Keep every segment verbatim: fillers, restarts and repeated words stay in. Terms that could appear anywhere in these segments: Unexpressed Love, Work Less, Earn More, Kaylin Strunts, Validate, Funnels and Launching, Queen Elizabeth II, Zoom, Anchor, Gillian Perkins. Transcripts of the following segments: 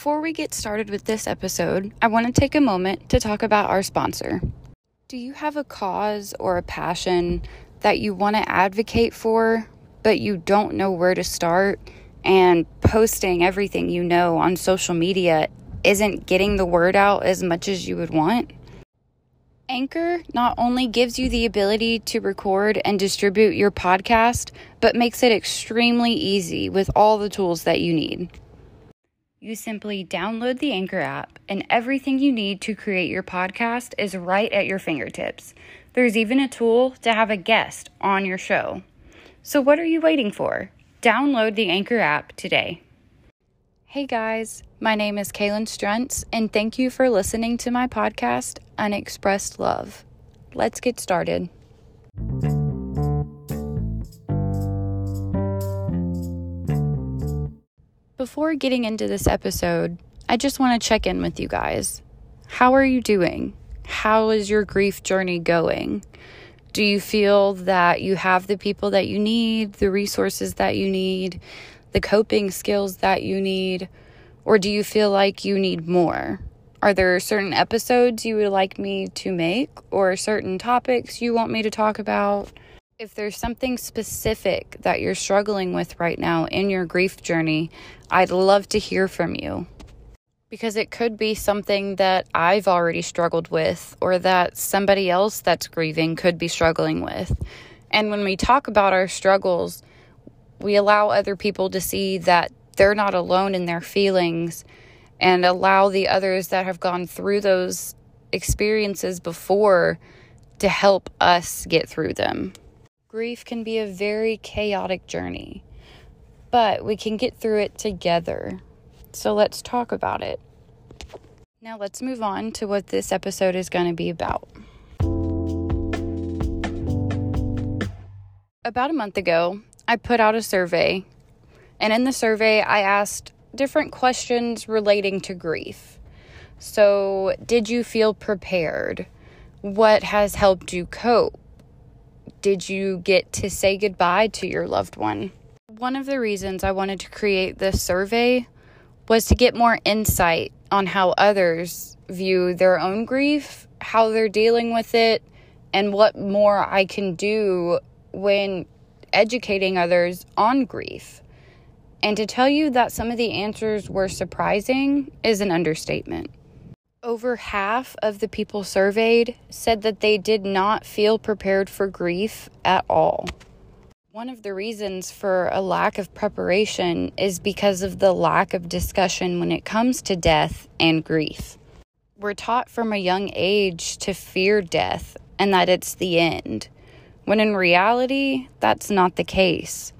Before we get started with this episode, I want to take a moment to talk about our sponsor. Do you have a cause or a passion that you want to advocate for, but you don't know where to start, and posting everything you know on social media isn't getting the word out as much as you would want? Anchor not only gives you the ability to record and distribute your podcast, but makes it extremely easy with all the tools that you need. You simply download the Anchor app, and everything you need to create your podcast is right at your fingertips. There's even a tool to have a guest on your show. So what are you waiting for? Download the Anchor app today. Hey guys, my name is Kaylin Strunts, and thank you for listening to my podcast, Unexpressed Love. Let's get started. Before getting into this episode, I just want to check in with you guys. How are you doing? How is your grief journey going? Do you feel that you have the people that you need, the resources that you need, the coping skills that you need, or do you feel like you need more? Are there certain episodes you would like me to make, or certain topics you want me to talk about? If there's something specific that you're struggling with right now in your grief journey, I'd love to hear from you, because it could be something that I've already struggled with, or that somebody else that's grieving could be struggling with. And when we talk about our struggles, we allow other people to see that they're not alone in their feelings, and allow the others that have gone through those experiences before to help us get through them. Grief can be a very chaotic journey, but we can get through it together. So let's talk about it. Now let's move on to what this episode is going to be about. About a month ago, I put out a survey, and in the survey, I asked different questions relating to grief. So, did you feel prepared? What has helped you cope? Did you get to say goodbye to your loved one? One of the reasons I wanted to create this survey was to get more insight on how others view their own grief, how they're dealing with it, and what more I can do when educating others on grief. And to tell you that some of the answers were surprising is an understatement. Over half of the people surveyed said that they did not feel prepared for grief at all. One of the reasons for a lack of preparation is because of the lack of discussion when it comes to death and grief. We're taught from a young age to fear death and that it's the end, when in reality, that's not the case.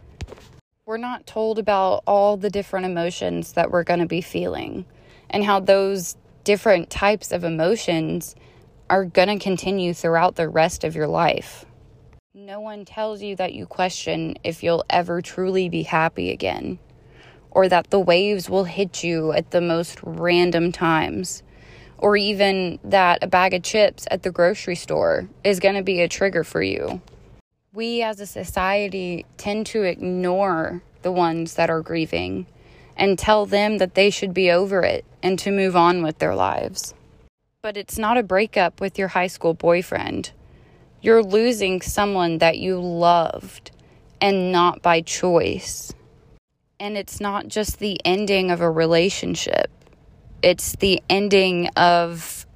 We're not told about all the different emotions that we're going to be feeling, and how those different types of emotions are going to continue throughout the rest of your life. No one tells you that you question if you'll ever truly be happy again, or that the waves will hit you at the most random times, or even that a bag of chips at the grocery store is going to be a trigger for you. We as a society tend to ignore the ones that are grieving and tell them that they should be over it and to move on with their lives. But it's not a breakup with your high school boyfriend. You're losing someone that you loved, and not by choice. And it's not just the ending of a relationship. It's the ending of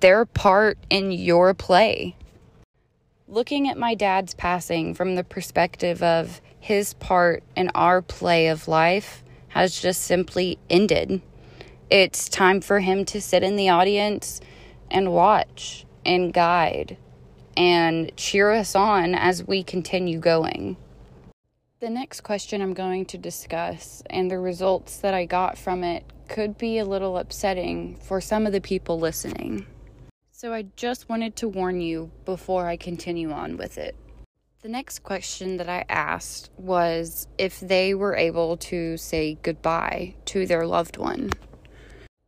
their part in your play. Looking at my dad's passing from the perspective of his part in our play of life has just simply ended. It's time for him to sit in the audience and watch and guide and cheer us on as we continue going. The next question I'm going to discuss, and the results that I got from it, could be a little upsetting for some of the people listening. So I just wanted to warn you before I continue on with it. The next question that I asked was if they were able to say goodbye to their loved one.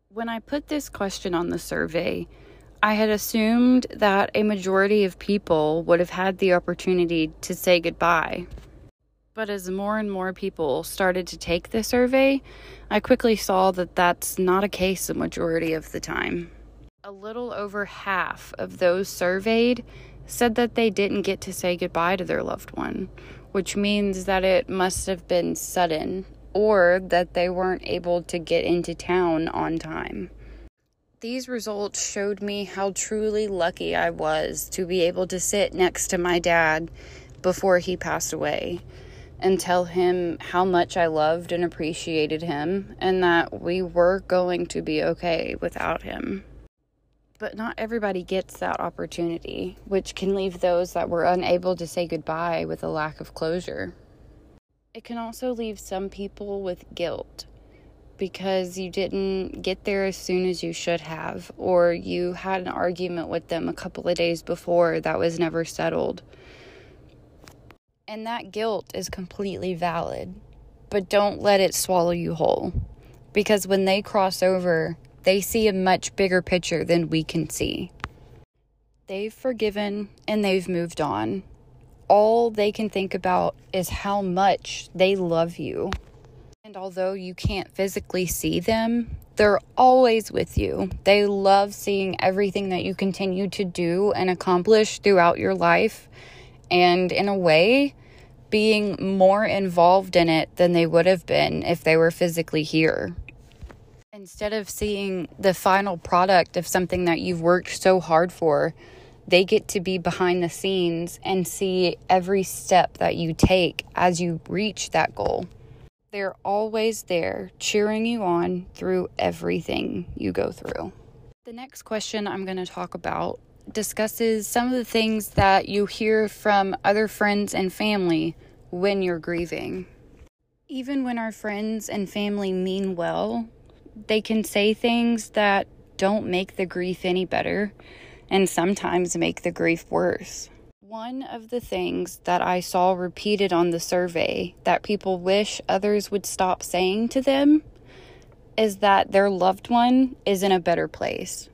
When I put this question on the survey, I had assumed that a majority of people would have had the opportunity to say goodbye. But as more and more people started to take the survey, I quickly saw that that's not a case the majority of the time. A little over half of those surveyed said that they didn't get to say goodbye to their loved one, which means that it must have been sudden or that they weren't able to get into town on time. These results showed me how truly lucky I was to be able to sit next to my dad before he passed away and tell him how much I loved and appreciated him and that we were going to be okay without him. But not everybody gets that opportunity, which can leave those that were unable to say goodbye with a lack of closure. It can also leave some people with guilt because you didn't get there as soon as you should have, or you had an argument with them a couple of days before that was never settled. And that guilt is completely valid, but don't let it swallow you whole, because when they cross over, they see a much bigger picture than we can see. They've forgiven and they've moved on. All they can think about is how much they love you. And although you can't physically see them, they're always with you. They love seeing everything that you continue to do and accomplish throughout your life. And in a way, being more involved in it than they would have been if they were physically here. Instead of seeing the final product of something that you've worked so hard for, they get to be behind the scenes and see every step that you take as you reach that goal. They're always there, cheering you on through everything you go through. The next question I'm going to talk about discusses some of the things that you hear from other friends and family when you're grieving. Even when our friends and family mean well, they can say things that don't make the grief any better and sometimes make the grief worse. One of the things that I saw repeated on the survey that people wish others would stop saying to them is that their loved one is in a better place.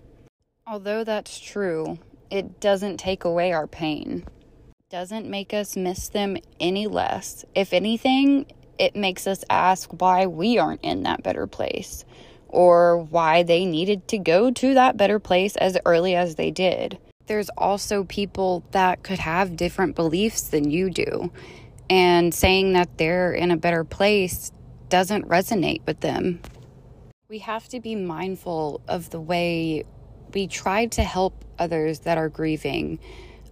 Although that's true, it doesn't take away our pain. It doesn't make us miss them any less. If anything, it makes us ask why we aren't in that better place, or why they needed to go to that better place as early as they did. There's also people that could have different beliefs than you do, and saying that they're in a better place doesn't resonate with them. We have to be mindful of the way we try to help others that are grieving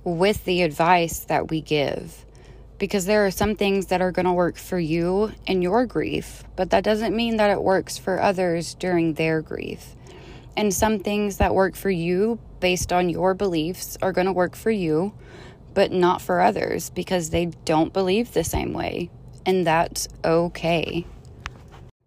with the advice that we give. Because there are some things that are going to work for you in your grief, but that doesn't mean that it works for others during their grief. And some things that work for you based on your beliefs are going to work for you, but not for others because they don't believe the same way. And that's okay.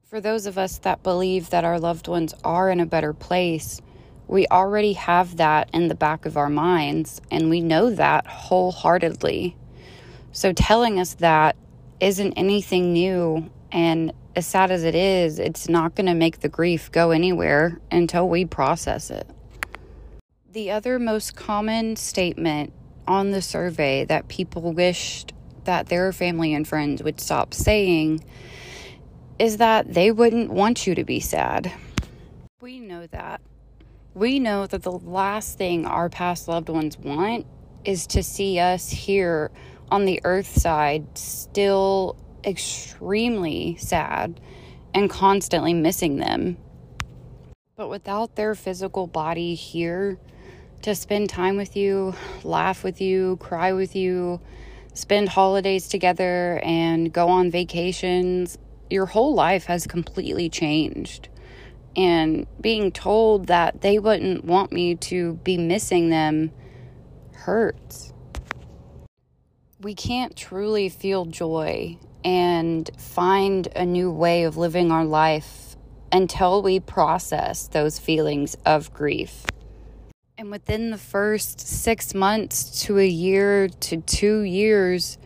For those of us that believe that our loved ones are in a better place, we already have that in the back of our minds, and we know that wholeheartedly. So telling us that isn't anything new, and as sad as it is, it's not going to make the grief go anywhere until we process it. The other most common statement on the survey that people wished that their family and friends would stop saying is that they wouldn't want you to be sad. We know that. We know that the last thing our past loved ones want is to see us here on the earth side, still extremely sad and constantly missing them. But without their physical body here to spend time with you, laugh with you, cry with you, spend holidays together, and go on vacations, your whole life has completely changed. And being told that they wouldn't want me to be missing them hurts. We can't truly feel joy and find a new way of living our life until we process those feelings of grief. And within the first six months to a year to two years,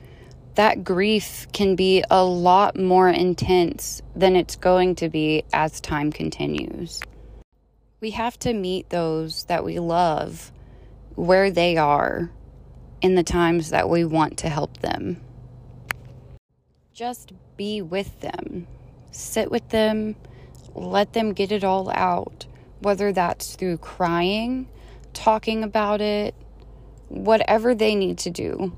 that grief can be a lot more intense than it's going to be as time continues. We have to meet those that we love where they are in the times that we want to help them. just be with them. Sit with them. Let them get it all out. Whether that's through crying, talking about it, whatever they need to do.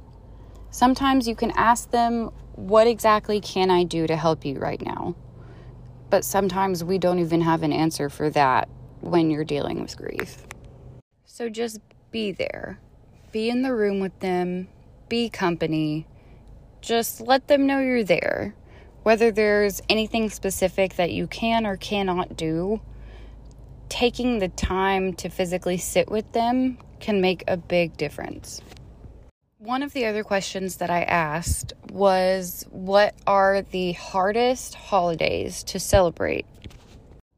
Sometimes you can ask them, what exactly can I do to help you right now? But sometimes we don't even have an answer for that when you're dealing with grief. So just be there. Be in the room with them. Be company. Just let them know you're there. Whether there's anything specific that you can or cannot do, taking the time to physically sit with them can make a big difference. One of the other questions that I asked was, what are the hardest holidays to celebrate?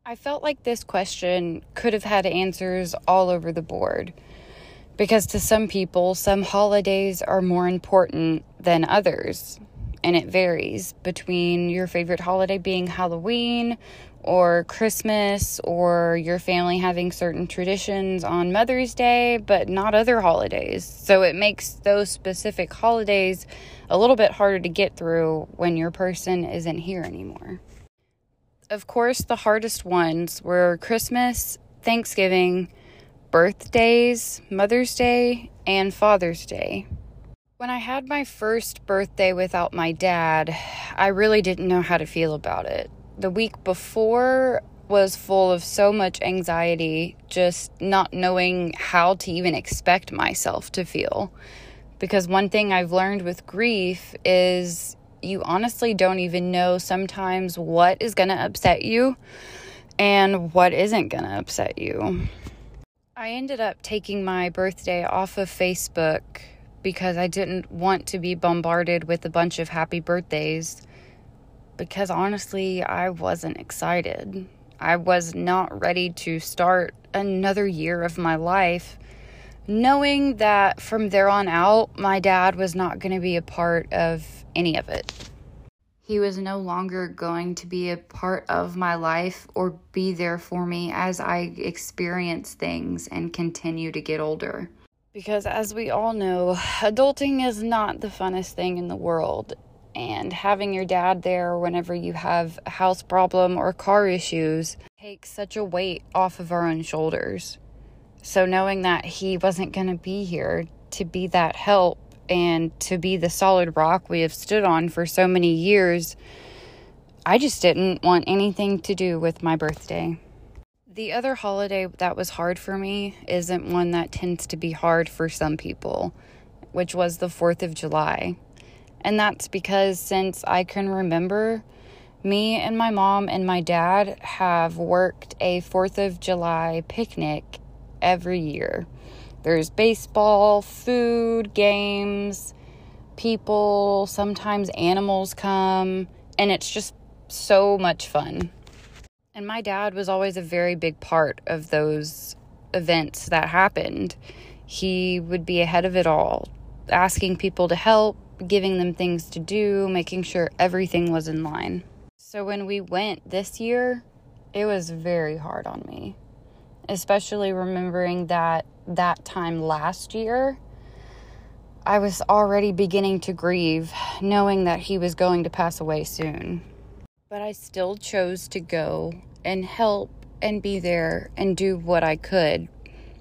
I felt like this question could have had answers all over the board, because to some people, some holidays are more important than others, and it varies between your favorite holiday being Halloween or Christmas, or your family having certain traditions on Mother's Day, but not other holidays. So it makes those specific holidays a little bit harder to get through when your person isn't here anymore. Of course, the hardest ones were Christmas, Thanksgiving, birthdays, Mother's Day, and Father's Day. When I had my first birthday without my dad, I really didn't know how to feel about it. The week before was full of so much anxiety, just not knowing how to even expect myself to feel. Because one thing I've learned with grief is you honestly don't even know sometimes what is going to upset you and what isn't going to upset you. I ended up taking my birthday off of Facebook because I didn't want to be bombarded with a bunch of happy birthdays. Because honestly, I wasn't excited. I was not ready to start another year of my life knowing that from there on out, my dad was not going to be a part of any of it. He was no longer going to be a part of my life or be there for me as I experience things and continue to get older. Because as we all know, adulting is not the funnest thing in the world. And having your dad there whenever you have a house problem or car issues takes such a weight off of our own shoulders. So knowing that he wasn't going to be here to be that help and to be the solid rock we have stood on for so many years, I just didn't want anything to do with my birthday. The other holiday that was hard for me isn't one that tends to be hard for some people, which was the fourth of July. And that's because since I can remember, me and my mom and my dad have worked a fourth of July picnic every year. There's baseball, food, games, people, sometimes animals come, and it's just so much fun. And my dad was always a very big part of those events that happened. He would be ahead of it all, asking people to help, giving them things to do, making sure everything was in line. So when we went this year, it was very hard on me, especially remembering that that time last year, I was already beginning to grieve, knowing that he was going to pass away soon. But I still chose to go and help and be there and do what I could,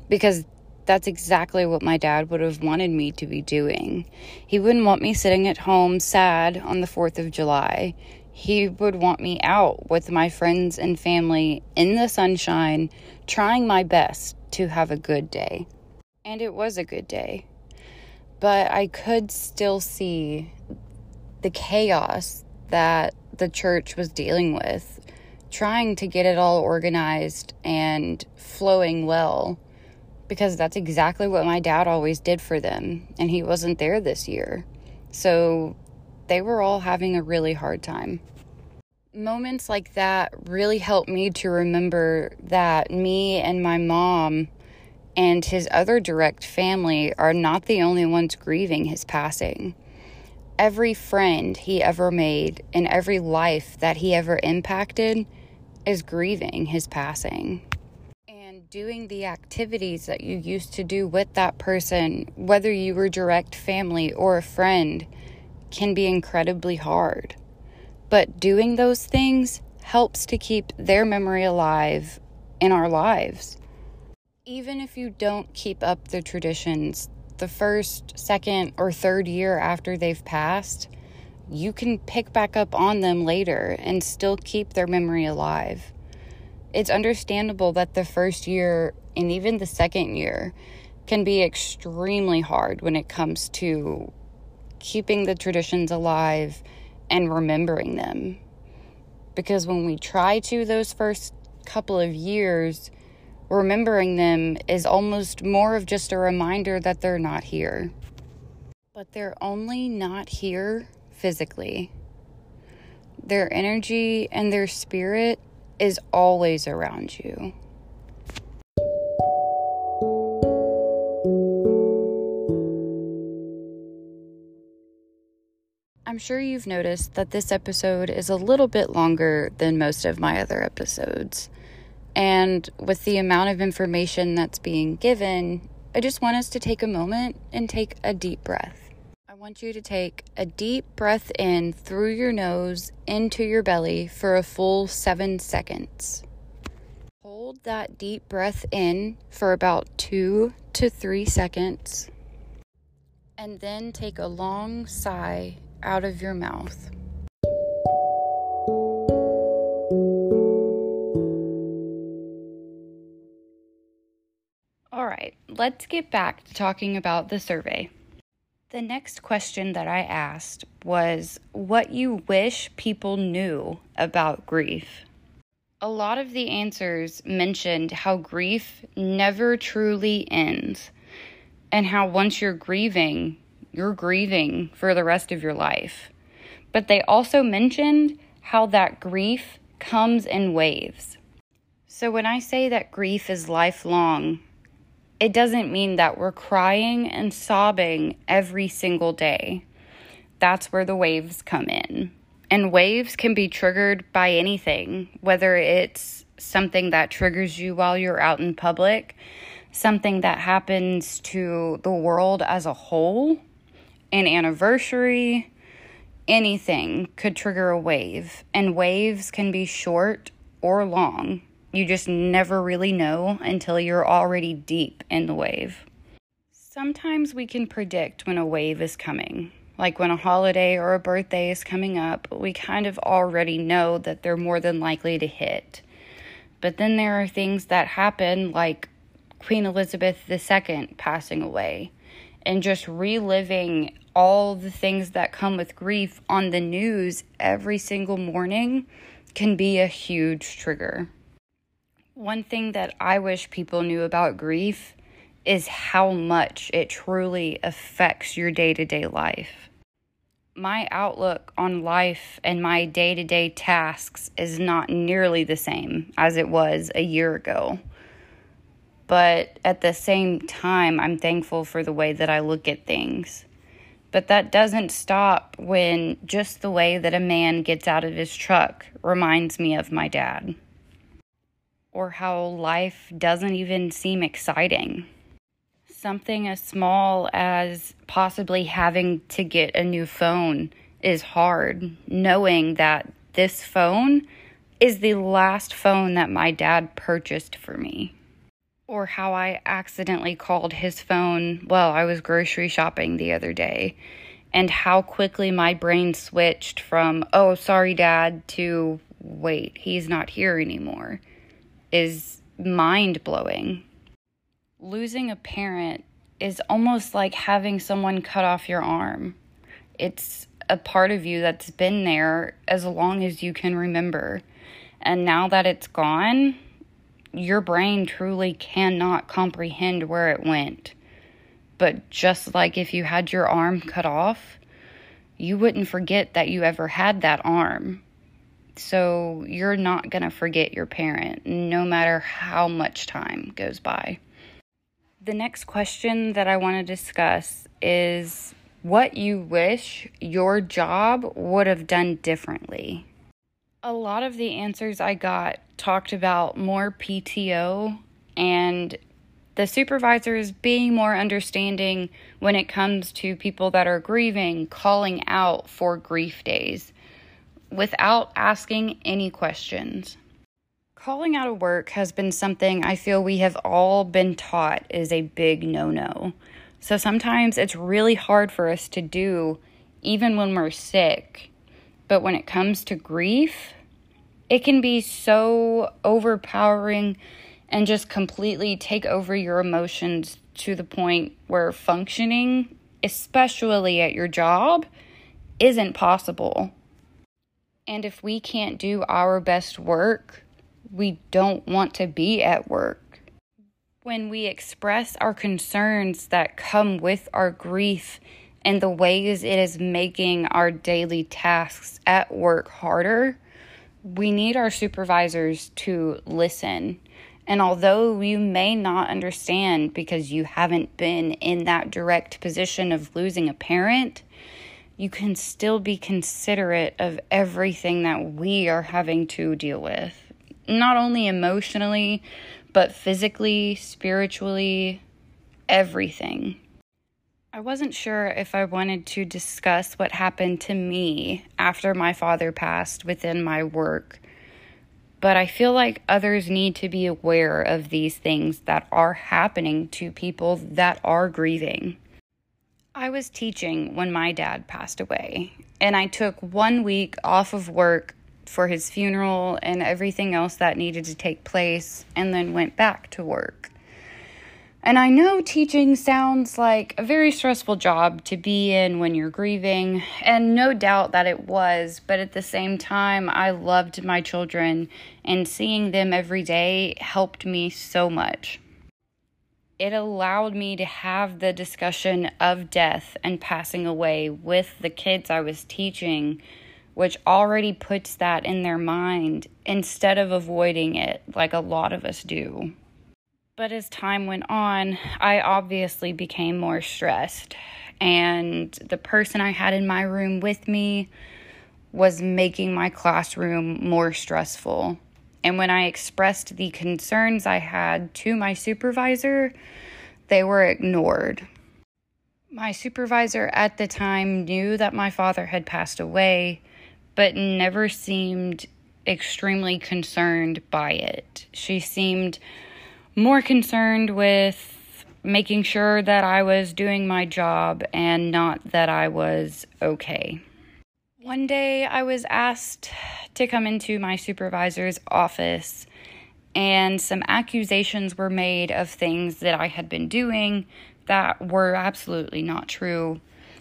because that's exactly what my dad would have wanted me to be doing. He wouldn't want me sitting at home sad on the fourth of July. He would want me out with my friends and family in the sunshine, trying my best to have a good day. And it was a good day. But I could still see the chaos that the church was dealing with, trying to get it all organized and flowing well. Because that's exactly what my dad always did for them. And he wasn't there this year. So they were all having a really hard time. Moments like that really helped me to remember that me and my mom and his other direct family are not the only ones grieving his passing. Every friend he ever made and every life that he ever impacted is grieving his passing. Doing the activities that you used to do with that person, whether you were direct family or a friend, can be incredibly hard. But doing those things helps to keep their memory alive in our lives. Even if you don't keep up the traditions, the first, second, or third year after they've passed, you can pick back up on them later and still keep their memory alive. It's understandable that the first year and even the second year can be extremely hard when it comes to keeping the traditions alive and remembering them. Because when we try to those first couple of years, remembering them is almost more of just a reminder that they're not here. But they're only not here physically. Their energy and their spirit is always around you. I'm sure you've noticed that this episode is a little bit longer than most of my other episodes. And with the amount of information that's being given, I just want us to take a moment and take a deep breath. I want you to take a deep breath in through your nose into your belly for a full seven seconds. Hold that deep breath in for about two to three seconds. And then take a long sigh out of your mouth. Let's get back to talking about the survey. The next question that I asked was what you wish people knew about grief. A lot of the answers mentioned how grief never truly ends, and how once you're grieving, you're grieving for the rest of your life. But they also mentioned how that grief comes in waves. So when I say that grief is lifelong, it doesn't mean that we're crying and sobbing every single day. That's where the waves come in. And waves can be triggered by anything, whether it's something that triggers you while you're out in public, something that happens to the world as a whole, an anniversary, anything could trigger a wave. And waves can be short or long. You just never really know until you're already deep in the wave. Sometimes we can predict when a wave is coming. Like when a holiday or a birthday is coming up, we kind of already know that they're more than likely to hit. But then there are things that happen like Queen Elizabeth the Second passing away. And just reliving all the things that come with grief on the news every single morning can be a huge trigger. One thing that I wish people knew about grief is how much it truly affects your day-to-day life. My outlook on life and my day-to-day tasks is not nearly the same as it was a year ago. But at the same time, I'm thankful for the way that I look at things. But that doesn't stop when just the way that a man gets out of his truck reminds me of my dad. Or how life doesn't even seem exciting. Something as small as possibly having to get a new phone is hard, knowing that this phone is the last phone that my dad purchased for me. Or how I accidentally called his phone while I was grocery shopping the other day, and how quickly my brain switched from, oh, sorry, Dad, to, wait, he's not here anymore. Is mind-blowing. Losing a parent is almost like having someone cut off your arm. It's a part of you that's been there as long as you can remember. And now that it's gone, your brain truly cannot comprehend where it went. But just like if you had your arm cut off, you wouldn't forget that you ever had that arm. So you're not going to forget your parent, no matter how much time goes by. The next question that I want to discuss is what you wish your job would have done differently. A lot of the answers I got talked about more P T O and the supervisors being more understanding when it comes to people that are grieving, calling out for grief days. without asking any questions. Calling out of work has been something I feel we have all been taught is a big no-no. So sometimes it's really hard for us to do, even when we're sick. But when it comes to grief, it can be so overpowering and just completely take over your emotions to the point where functioning, especially at your job, isn't possible. And if we can't do our best work, we don't want to be at work. When we express our concerns that come with our grief and the ways it is making our daily tasks at work harder, we need our supervisors to listen. And although you may not understand because you haven't been in that direct position of losing a parent, you can still be considerate of everything that we are having to deal with. Not only emotionally, but physically, spiritually, everything. I wasn't sure if I wanted to discuss what happened to me after my father passed within my work, but I feel like others need to be aware of these things that are happening to people that are grieving. I was teaching when my dad passed away, and I took one week off of work for his funeral and everything else that needed to take place, and then went back to work. And I know teaching sounds like a very stressful job to be in when you're grieving, and no doubt that it was, but at the same time, I loved my children, and seeing them every day helped me so much. It allowed me to have the discussion of death and passing away with the kids I was teaching, which already puts that in their mind instead of avoiding it like a lot of us do. But as time went on, I obviously became more stressed, and the person I had in my room with me was making my classroom more stressful. And when I expressed the concerns I had to my supervisor, they were ignored. My supervisor at the time knew that my father had passed away, but never seemed extremely concerned by it. She seemed more concerned with making sure that I was doing my job and not that I was okay. One day I was asked to come into my supervisor's office, and some accusations were made of things that I had been doing that were absolutely not true.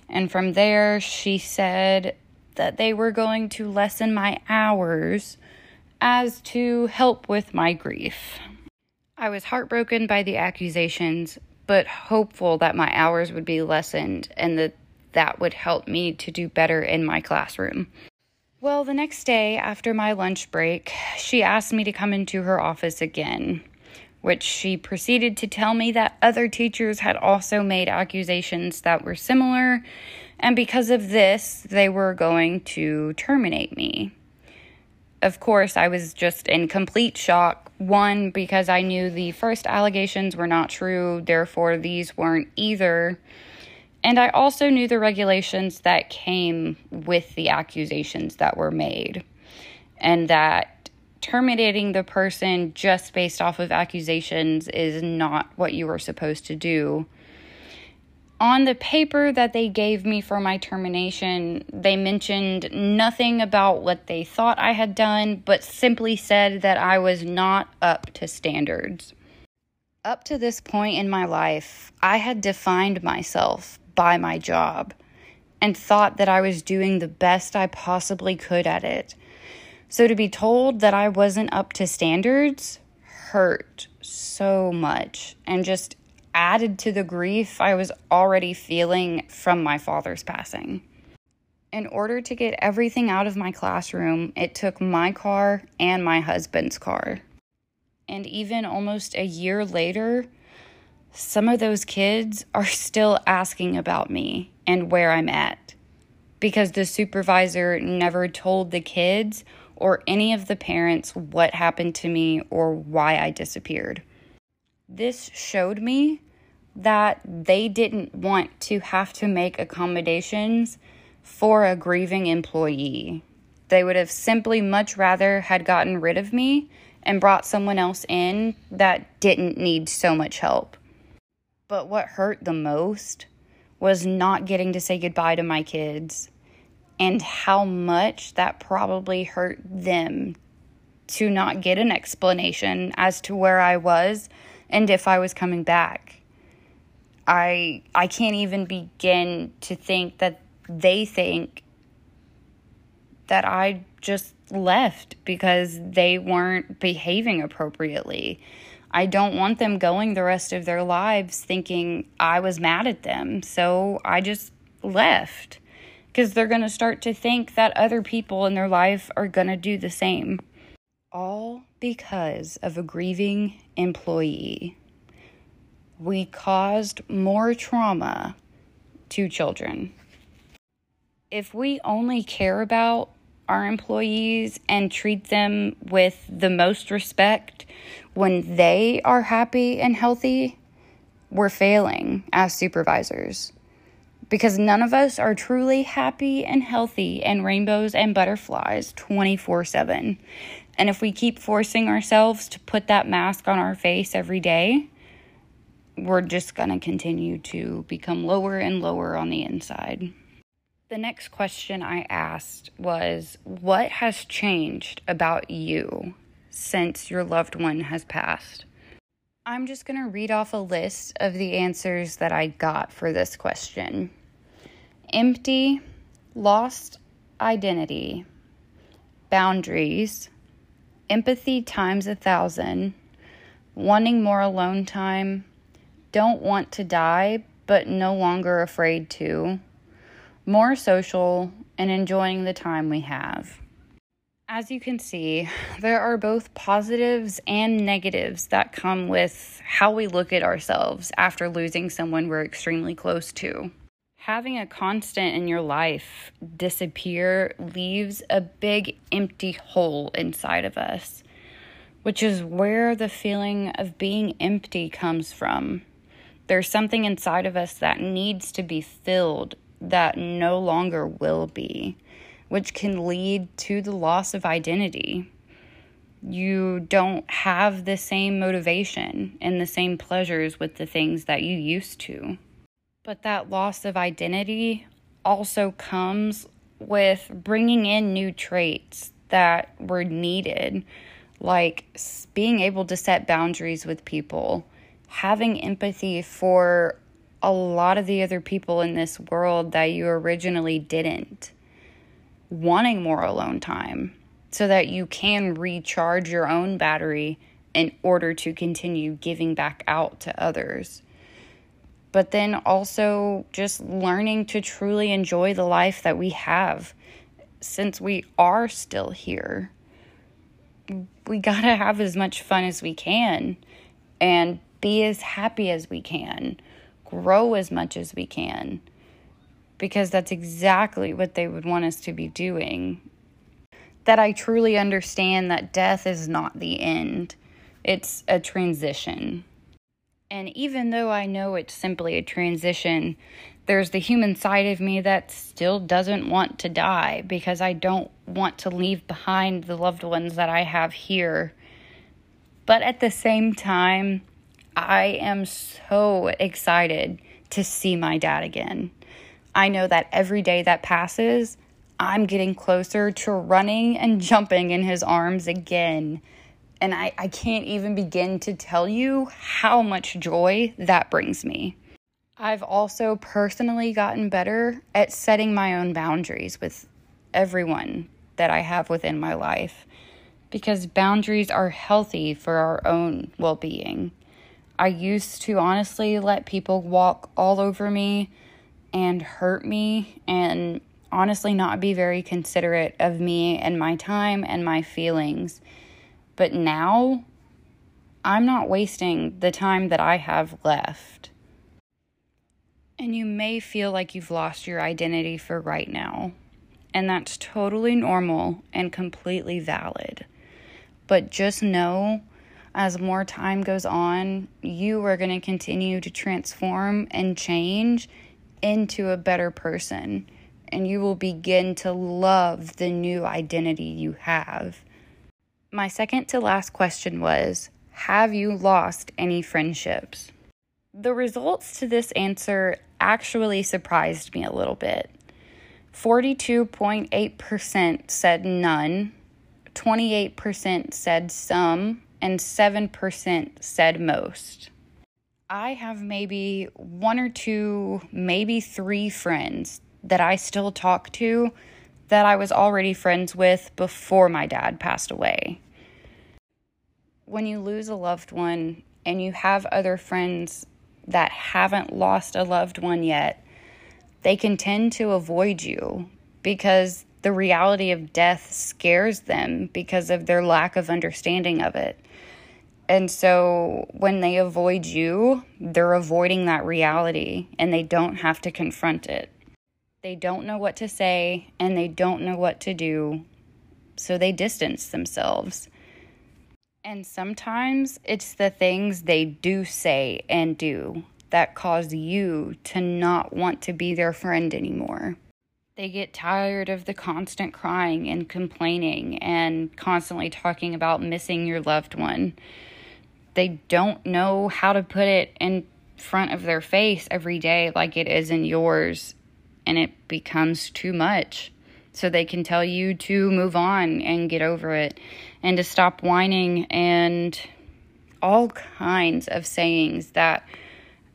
And from there, she said that they were going to lessen my hours as to help with my grief. I was heartbroken by the accusations, but hopeful that my hours would be lessened and that that would help me to do better in my classroom. Well, the next day after my lunch break, she asked me to come into her office again, which she proceeded to tell me that other teachers had also made accusations that were similar, and because of this, they were going to terminate me. Of course, I was just in complete shock. One, because I knew the first allegations were not true, therefore these weren't either. And I also knew the regulations that came with the accusations that were made, and that terminating the person just based off of accusations is not what you were supposed to do. On the paper that they gave me for my termination, they mentioned nothing about what they thought I had done, but simply said that I was not up to standards. Up to this point in my life, I had defined myself by my job and thought that I was doing the best I possibly could at it. So to be told that I wasn't up to standards hurt so much and just added to the grief I was already feeling from my father's passing. In order to get everything out of my classroom, it took my car and my husband's car. And even almost a year later, some of those kids are still asking about me and where I'm at, because the supervisor never told the kids or any of the parents what happened to me or why I disappeared. This showed me that they didn't want to have to make accommodations for a grieving employee. They would have simply much rather had gotten rid of me and brought someone else in that didn't need so much help. But what hurt the most was not getting to say goodbye to my kids and how much that probably hurt them to not get an explanation as to where I was and if I was coming back. I I can't even begin to think that they think that I just left because they weren't behaving appropriately. I don't want them going the rest of their lives thinking I was mad at them, so I just left. Because they're going to start to think that other people in their life are going to do the same. All because of a grieving employee. We caused more trauma to children. If we only care about our employees and treat them with the most respect when they are happy and healthy, we're failing as supervisors. Because none of us are truly happy and healthy and rainbows and butterflies twenty-four seven. And if we keep forcing ourselves to put that mask on our face every day, we're just going to continue to become lower and lower on the inside. The next question I asked was, what has changed about you since your loved one has passed? I'm just going to read off a list of the answers that I got for this question. Empty, lost identity, boundaries, empathy times a thousand, wanting more alone time, don't want to die, but no longer afraid to. More social and enjoying the time we have. As you can see, there are both positives and negatives that come with how we look at ourselves after losing someone we're extremely close to. Having a constant in your life disappear leaves a big empty hole inside of us, which is where the feeling of being empty comes from. There's something inside of us that needs to be filled that no longer will be, which can lead to the loss of identity. You don't have the same motivation and the same pleasures with the things that you used to. But that loss of identity also comes with bringing in new traits that were needed, like being able to set boundaries with people, having empathy for a lot of the other people in this world that you originally didn't, wanting more alone time so that you can recharge your own battery in order to continue giving back out to others. But then also just learning to truly enjoy the life that we have since we are still here. We gotta have as much fun as we can and be as happy as we can. Grow as much as we can, because that's exactly what they would want us to be doing. That I truly understand that death is not the end. It's a transition. And even though I know it's simply a transition, there's the human side of me that still doesn't want to die because I don't want to leave behind the loved ones that I have here. But at the same time, I am so excited to see my dad again. I know that every day that passes, I'm getting closer to running and jumping in his arms again. And I, I can't even begin to tell you how much joy that brings me. I've also personally gotten better at setting my own boundaries with everyone that I have within my life, because boundaries are healthy for our own well-being. I used to honestly let people walk all over me and hurt me and honestly not be very considerate of me and my time and my feelings. But now, I'm not wasting the time that I have left. And you may feel like you've lost your identity for right now, and that's totally normal and completely valid. But just know, as more time goes on, you are going to continue to transform and change into a better person, and you will begin to love the new identity you have. My second to last question was, have you lost any friendships? The results to this answer actually surprised me a little bit. forty-two point eight percent said none, twenty-eight percent said some, and seven percent said most. I have maybe one or two, maybe three friends that I still talk to that I was already friends with before my dad passed away. When you lose a loved one and you have other friends that haven't lost a loved one yet, they can tend to avoid you because the reality of death scares them because of their lack of understanding of it. And so when they avoid you, they're avoiding that reality and they don't have to confront it. They don't know what to say and they don't know what to do, so they distance themselves. And sometimes it's the things they do say and do that cause you to not want to be their friend anymore. They get tired of the constant crying and complaining and constantly talking about missing your loved one. They don't know how to put it in front of their face every day like it is in yours, and it becomes too much. So they can tell you to move on and get over it and to stop whining and all kinds of sayings that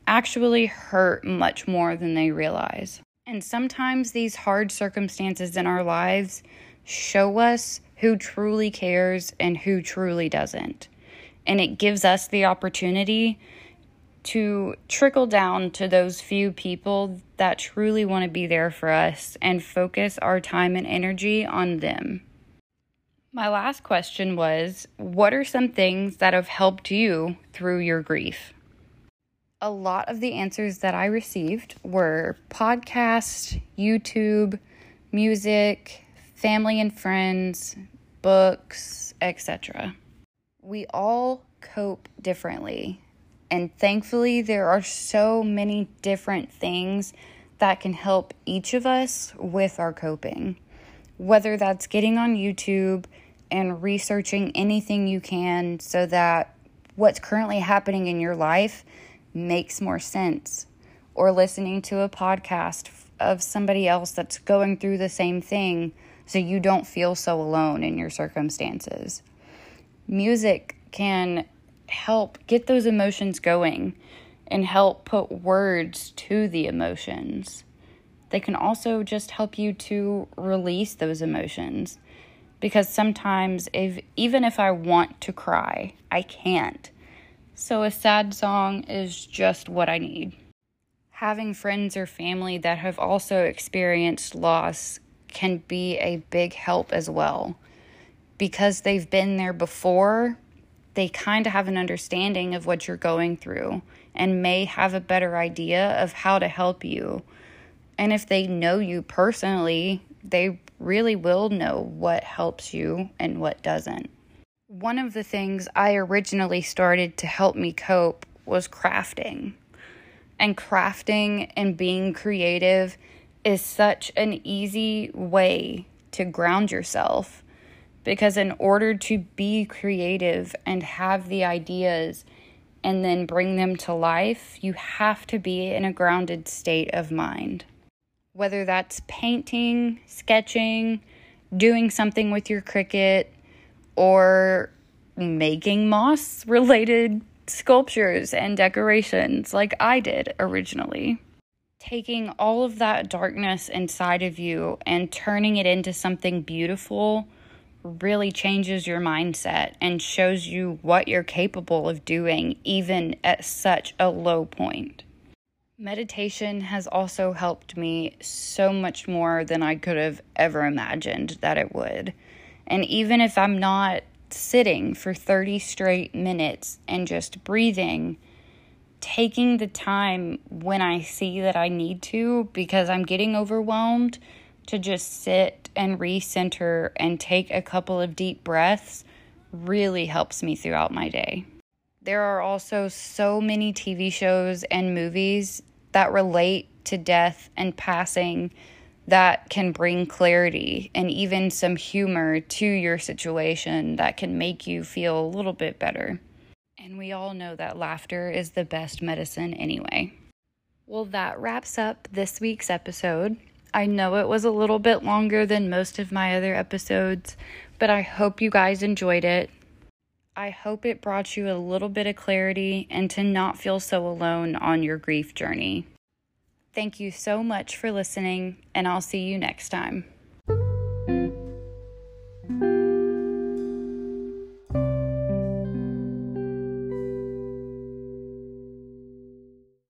actually hurt much more than they realize. And sometimes these hard circumstances in our lives show us who truly cares and who truly doesn't. And it gives us the opportunity to trickle down to those few people that truly want to be there for us and focus our time and energy on them. My last question was, what are some things that have helped you through your grief? A lot of the answers that I received were podcasts, YouTube, music, family and friends, books, et cetera. We all cope differently, and thankfully there are so many different things that can help each of us with our coping. Whether that's getting on YouTube and researching anything you can so that what's currently happening in your life makes more sense, or listening to a podcast of somebody else that's going through the same thing so you don't feel so alone in your circumstances. Music can help get those emotions going and help put words to the emotions. They can also just help you to release those emotions, because sometimes if even if I want to cry, I can't. So a sad song is just what I need. Having friends or family that have also experienced loss can be a big help as well. Because they've been there before, they kind of have an understanding of what you're going through and may have a better idea of how to help you. And if they know you personally, they really will know what helps you and what doesn't. One of the things I originally started to help me cope was crafting. And crafting and being creative is such an easy way to ground yourself, because in order to be creative and have the ideas and then bring them to life, you have to be in a grounded state of mind. Whether that's painting, sketching, doing something with your Cricut, or making moss-related sculptures and decorations like I did originally. Taking all of that darkness inside of you and turning it into something beautiful really changes your mindset and shows you what you're capable of doing, even at such a low point. Meditation has also helped me so much more than I could have ever imagined that it would. And even if I'm not sitting for thirty straight minutes and just breathing, taking the time when I see that I need to, because I'm getting overwhelmed, to just sit and recenter and take a couple of deep breaths really helps me throughout my day. There are also so many T V shows and movies that relate to death and passing that can bring clarity and even some humor to your situation that can make you feel a little bit better. And we all know that laughter is the best medicine anyway. Well, that wraps up this week's episode. I know it was a little bit longer than most of my other episodes, but I hope you guys enjoyed it. I hope it brought you a little bit of clarity and to not feel so alone on your grief journey. Thank you so much for listening, and I'll see you next time.